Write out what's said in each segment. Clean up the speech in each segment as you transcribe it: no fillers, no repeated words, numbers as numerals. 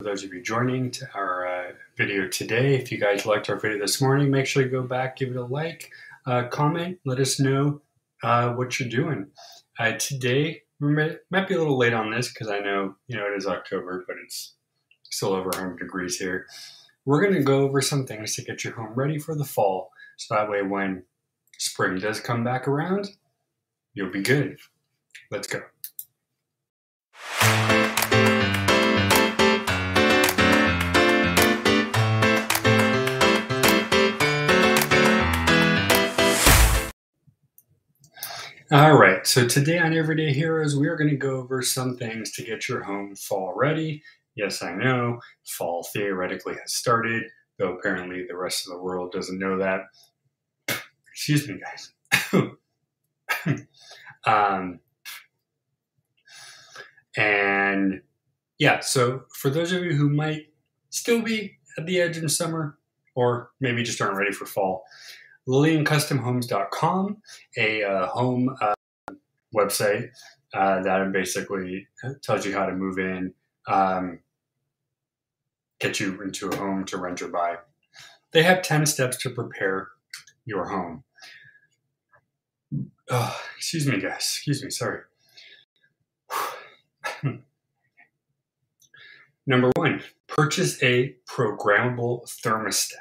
For those of you joining to our video today, if you guys liked our video this morning, make sure you go back, give it a like, comment, let us know what you're doing. Today, we might be a little late on this because I know, it is October, but it's still over 100 degrees here. We're going to go over some things to get your home ready for the fall, so that way when spring does come back around, you'll be good. Let's go. All right, so today on Everyday Heroes, we are going to go over some things to get your home fall ready. Yes, I know, fall theoretically has started, though apparently the rest of the world doesn't know that. Excuse me, guys. And yeah, so for those of you who might still be at the edge in summer, or maybe just aren't ready for fall, LillianCustomHomes.com, a home website that basically tells you how to move in, get you into a home to rent or buy. They have 10 steps to prepare your home. Oh, excuse me, guys. Excuse me. Sorry. Number one, purchase a programmable thermostat.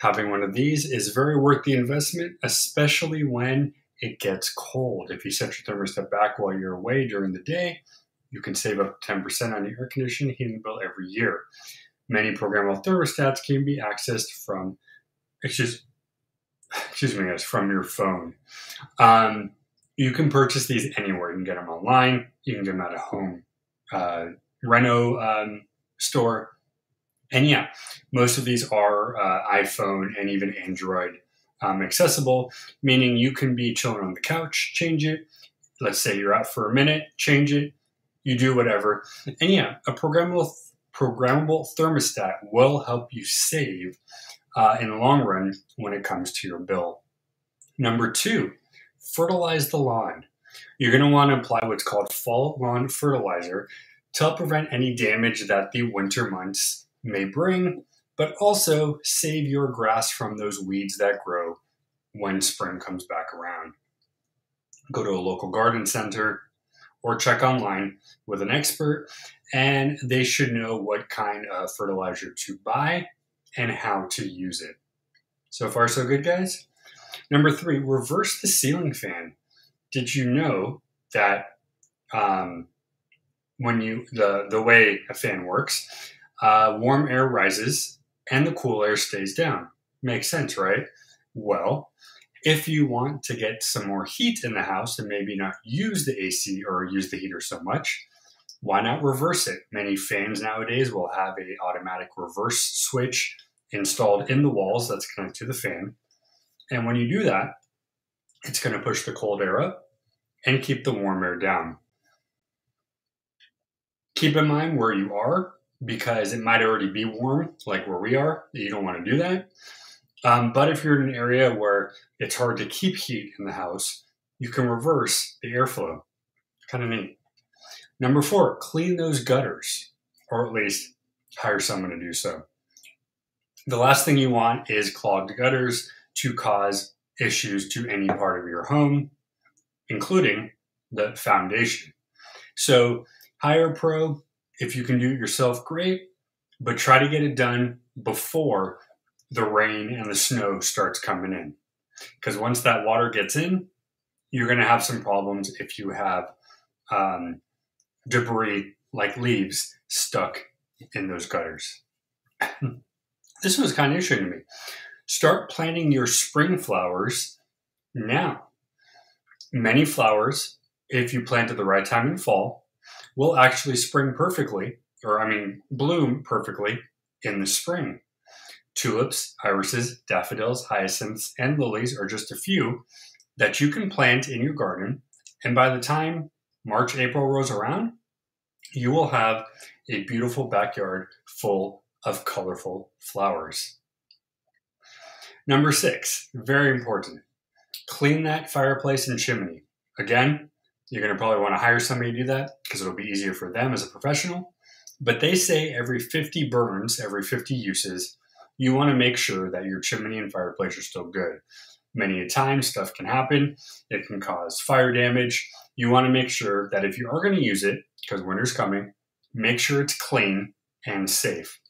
Having one of these is very worth the investment, especially when it gets cold. If you set your thermostat back while you're away during the day, you can save up to 10% on your air conditioning heating bill every year. Many programmable thermostats can be accessed from, excuse me guys, from your phone. You can purchase these anywhere. You can get them online. You can get them at a home reno store. And yeah, most of these are iPhone and even Android accessible, meaning you can be chilling on the couch, change it. Let's say you're out for a minute, change it. You do whatever. And yeah, a programmable thermostat will help you save in the long run when it comes to your bill. Number two, fertilize the lawn. You're going to want to apply what's called fall lawn fertilizer to help prevent any damage that the winter months may bring, but also save your grass from those weeds that grow when spring comes back around. Go to a local garden center or check online with an expert, and they should know what kind of fertilizer to buy and how to use it. So far, so good, guys. Number three, reverse the ceiling fan. Did you know that when you the way a fan works, warm air rises and the cool air stays down? Makes sense, right? Well, if you want to get some more heat in the house and maybe not use the AC or use the heater so much, why not reverse it? Many fans nowadays will have an automatic reverse switch installed in the walls that's connected to the fan. And when you do that, it's going to push the cold air up and keep the warm air down. Keep in mind where you are, because it might already be warm, like where we are. You don't want to do that. But if you're in an area where it's hard to keep heat in the house, you can reverse the airflow. Kind of neat. Number four, clean those gutters, or at least hire someone to do so. The last thing you want is clogged gutters to cause issues to any part of your home, including the foundation. So hire a pro. If you can do it yourself, great, but try to get it done before the rain and the snow starts coming in. Because once that water gets in, you're going to have some problems if you have debris like leaves stuck in those gutters. This was kind of interesting to me. Start planting your spring flowers now. Many flowers, if you plant at the right time in fall, will actually spring perfectly, or I mean bloom perfectly in the spring. Tulips, irises, daffodils, hyacinths, and lilies are just a few that you can plant in your garden. And by the time March, April rolls around, you will have a beautiful backyard full of colorful flowers. Number six, very important, clean that fireplace and chimney. Again, you're going to probably want to hire somebody to do that because it'll be easier for them as a professional. But they say every 50 burns, every 50 uses, you want to make sure that your chimney and fireplace are still good. Many a time stuff can happen. It can cause fire damage. You want to make sure that if you are going to use it, because winter's coming, make sure it's clean and safe.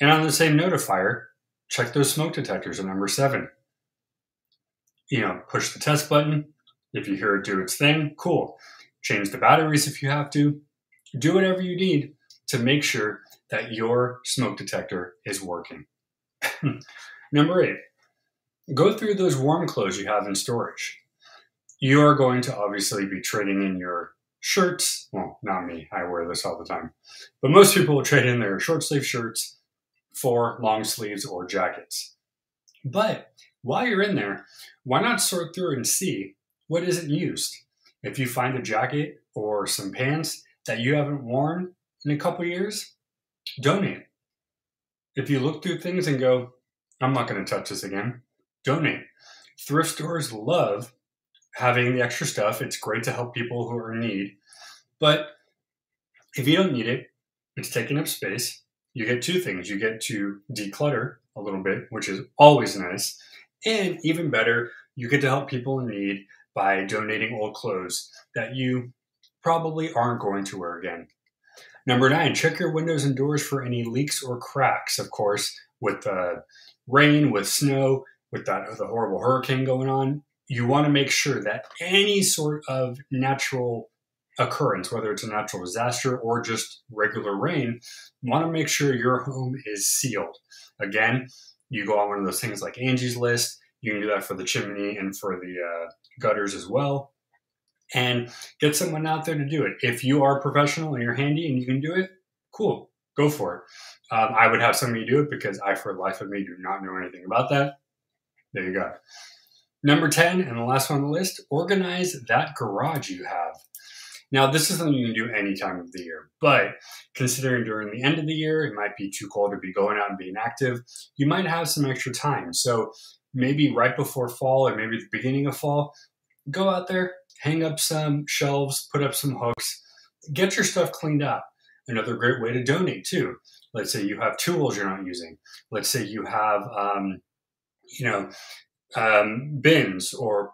And on the same note of fire, check those smoke detectors at number 7. You know, push the test button. If you hear it do its thing, cool. Change the batteries if you have to. Do whatever you need to make sure that your smoke detector is working. Number 8, go through those warm clothes you have in storage. You are going to obviously be trading in your shirts. Well, not me, I wear this all the time. But most people will trade in their short sleeve shirts for long sleeves or jackets. But while you're in there, why not sort through and see what isn't used? If you find a jacket or some pants that you haven't worn in a couple years, donate. If you look through things and go, I'm not going to touch this again, donate. Thrift stores love having the extra stuff. It's great to help people who are in need. But if you don't need it, it's taking up space. You get two things. You get to declutter a little bit, which is always nice. And even better, you get to help people in need by donating old clothes that you probably aren't going to wear again. Number 9, check your windows and doors for any leaks or cracks. Of course, with rain, with snow, with the horrible hurricane going on, you want to make sure that any sort of natural occurrence, whether it's a natural disaster or just regular rain, you want to make sure your home is sealed. Again, you go on one of those things like Angie's List. You can do that for the chimney and for the gutters as well. And get someone out there to do it. If you are a professional and you're handy and you can do it, cool, go for it. I would have somebody do it because I, for the life of me, do not know anything about that. There you go. Number 10, and the last one on the list, organize that garage you have. Now, this is something you can do any time of the year, but considering during the end of the year, it might be too cold to be going out and being active, you might have some extra time. So maybe right before fall or maybe the beginning of fall, go out there, hang up some shelves, put up some hooks, get your stuff cleaned up. Another great way to donate too. Let's say you have tools you're not using. Let's say you have, bins or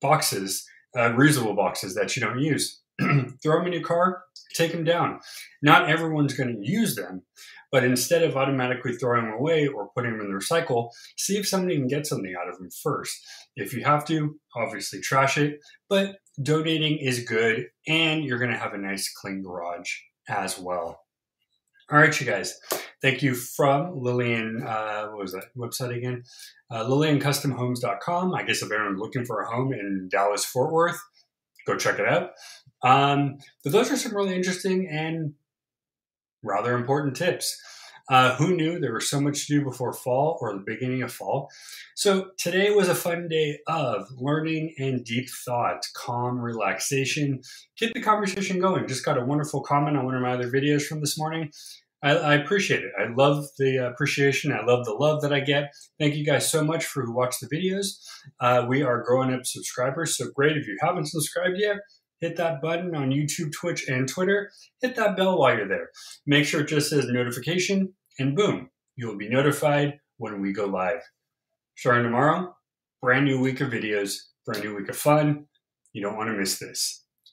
boxes, reusable boxes that you don't use. Throw them in your car, take them down. Not everyone's going to use them, but instead of automatically throwing them away or putting them in the recycle, see if somebody can get something out of them first. If you have to, obviously trash it, but donating is good and you're going to have a nice clean garage as well. All right, you guys. Thank you from Lillian, what was that website again? LillianCustomHomes.com. I guess if anyone's looking for a home in Dallas, Fort Worth, go check it out. But those are some really interesting and rather important tips. Who knew there was so much to do before fall or the beginning of fall? So today was a fun day of learning and deep thought, calm relaxation. Get the conversation going. Just got a wonderful comment on one of my other videos from this morning. I appreciate it. I love the appreciation. I love the love that I get. Thank you guys so much for who watched the videos. We are growing up subscribers, so great. If you haven't subscribed yet, hit that button on YouTube, Twitch, and Twitter. Hit that bell while you're there. Make sure it just says notification, and boom, you'll be notified when we go live. Starting tomorrow, brand new week of videos, brand new week of fun. You don't want to miss this.